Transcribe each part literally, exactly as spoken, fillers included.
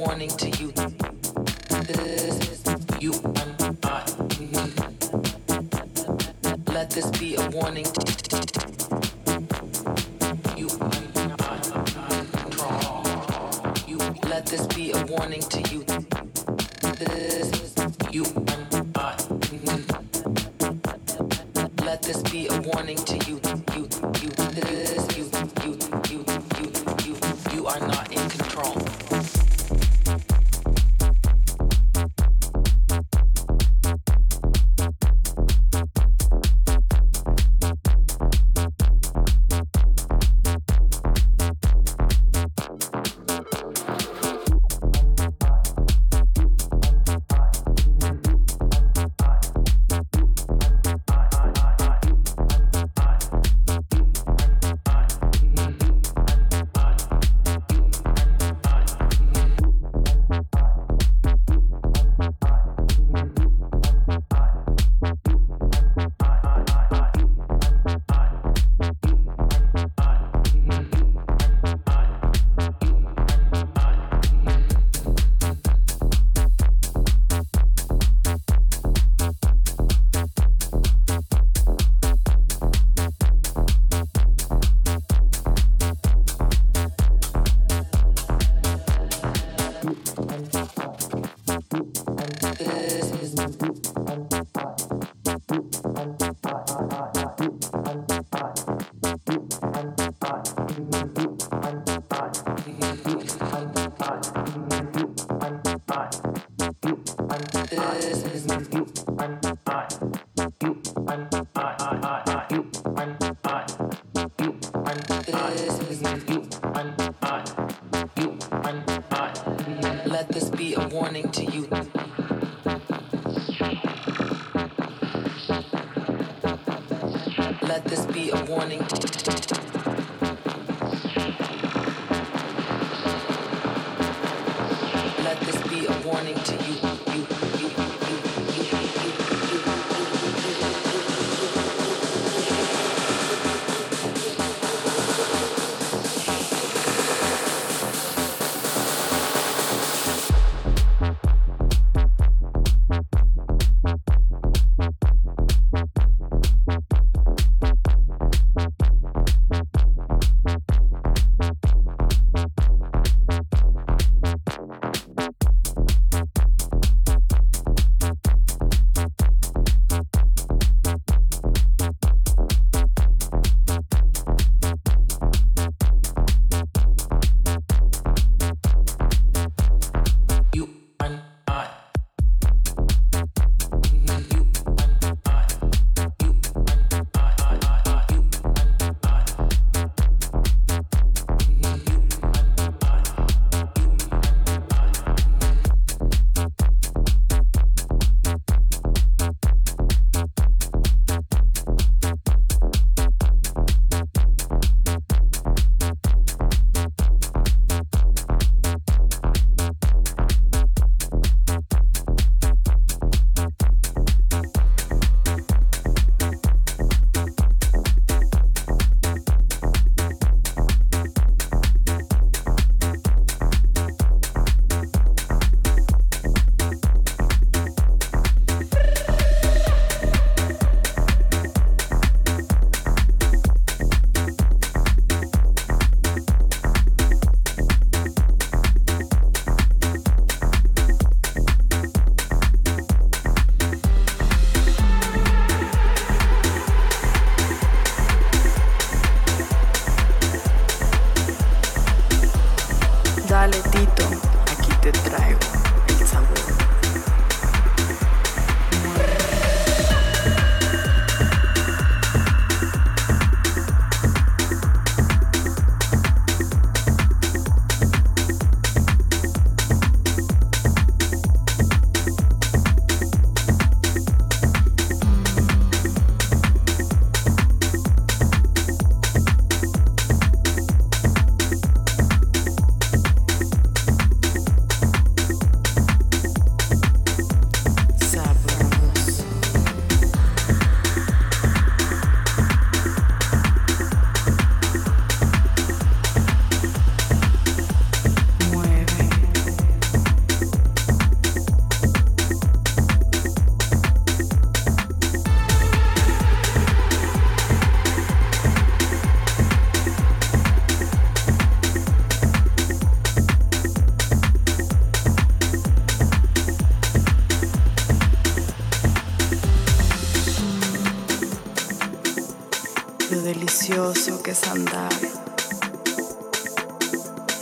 warning to you. This, you are not in need. Let this be a warning to you. You are not strong. You let this be a warning to you. This, you are not in need. Let this be a warning to you. You, you, this, you, you, you, you, you, you are not in control.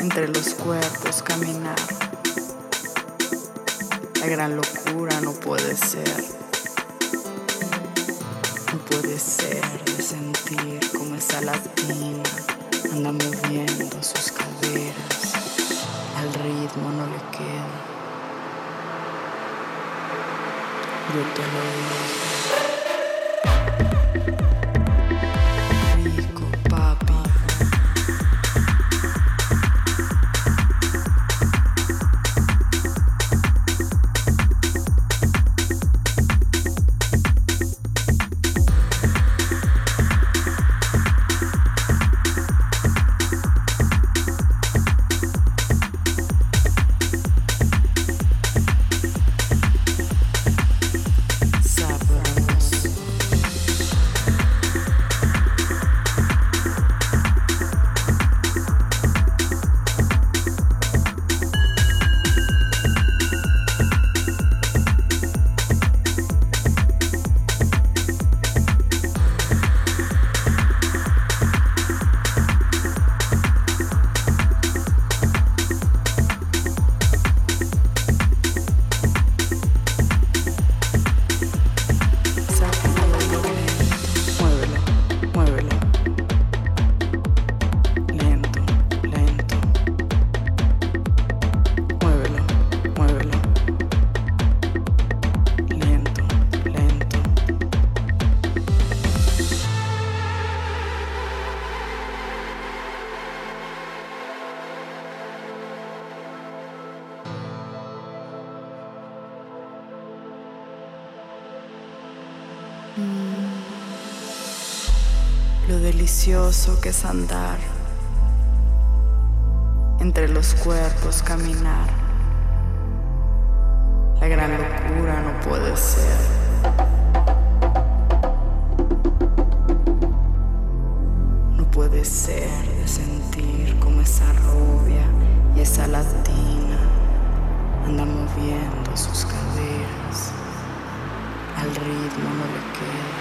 entre los cuerpos caminar. La gran locura no puede ser, no puede ser de sentir como esa latina anda moviendo sus caderas, al ritmo no le queda. Yo te lo digo. Lo delicioso que es andar, entre los cuerpos caminar. La gran locura no puede ser. No puede ser de sentir como esa rubia y esa latina anda moviendo sus caderas. Al ritmo no le queda.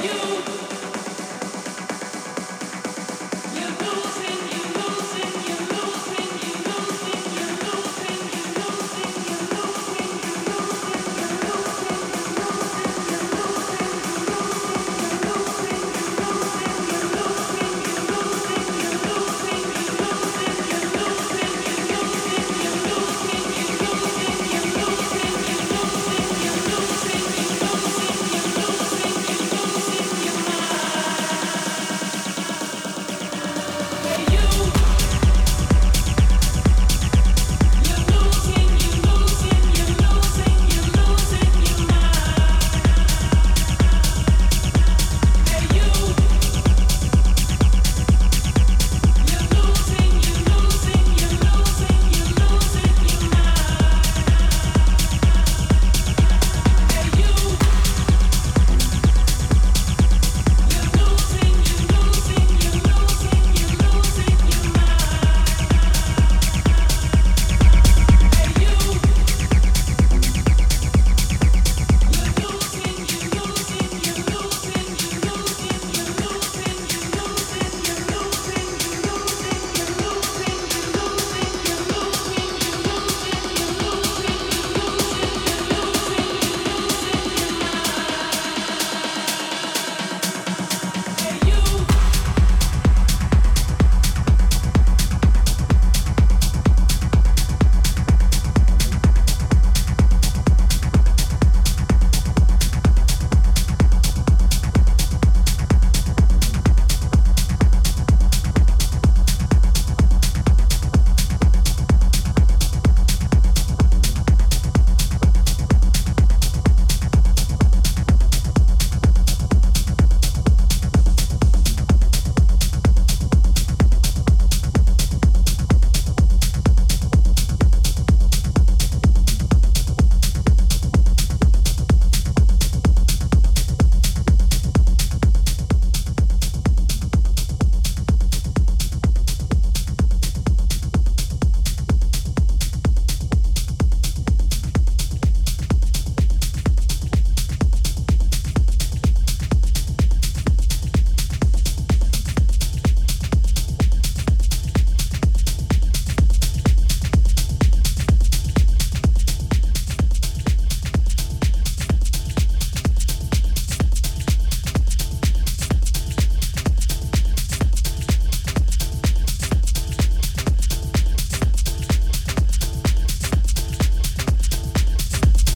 you.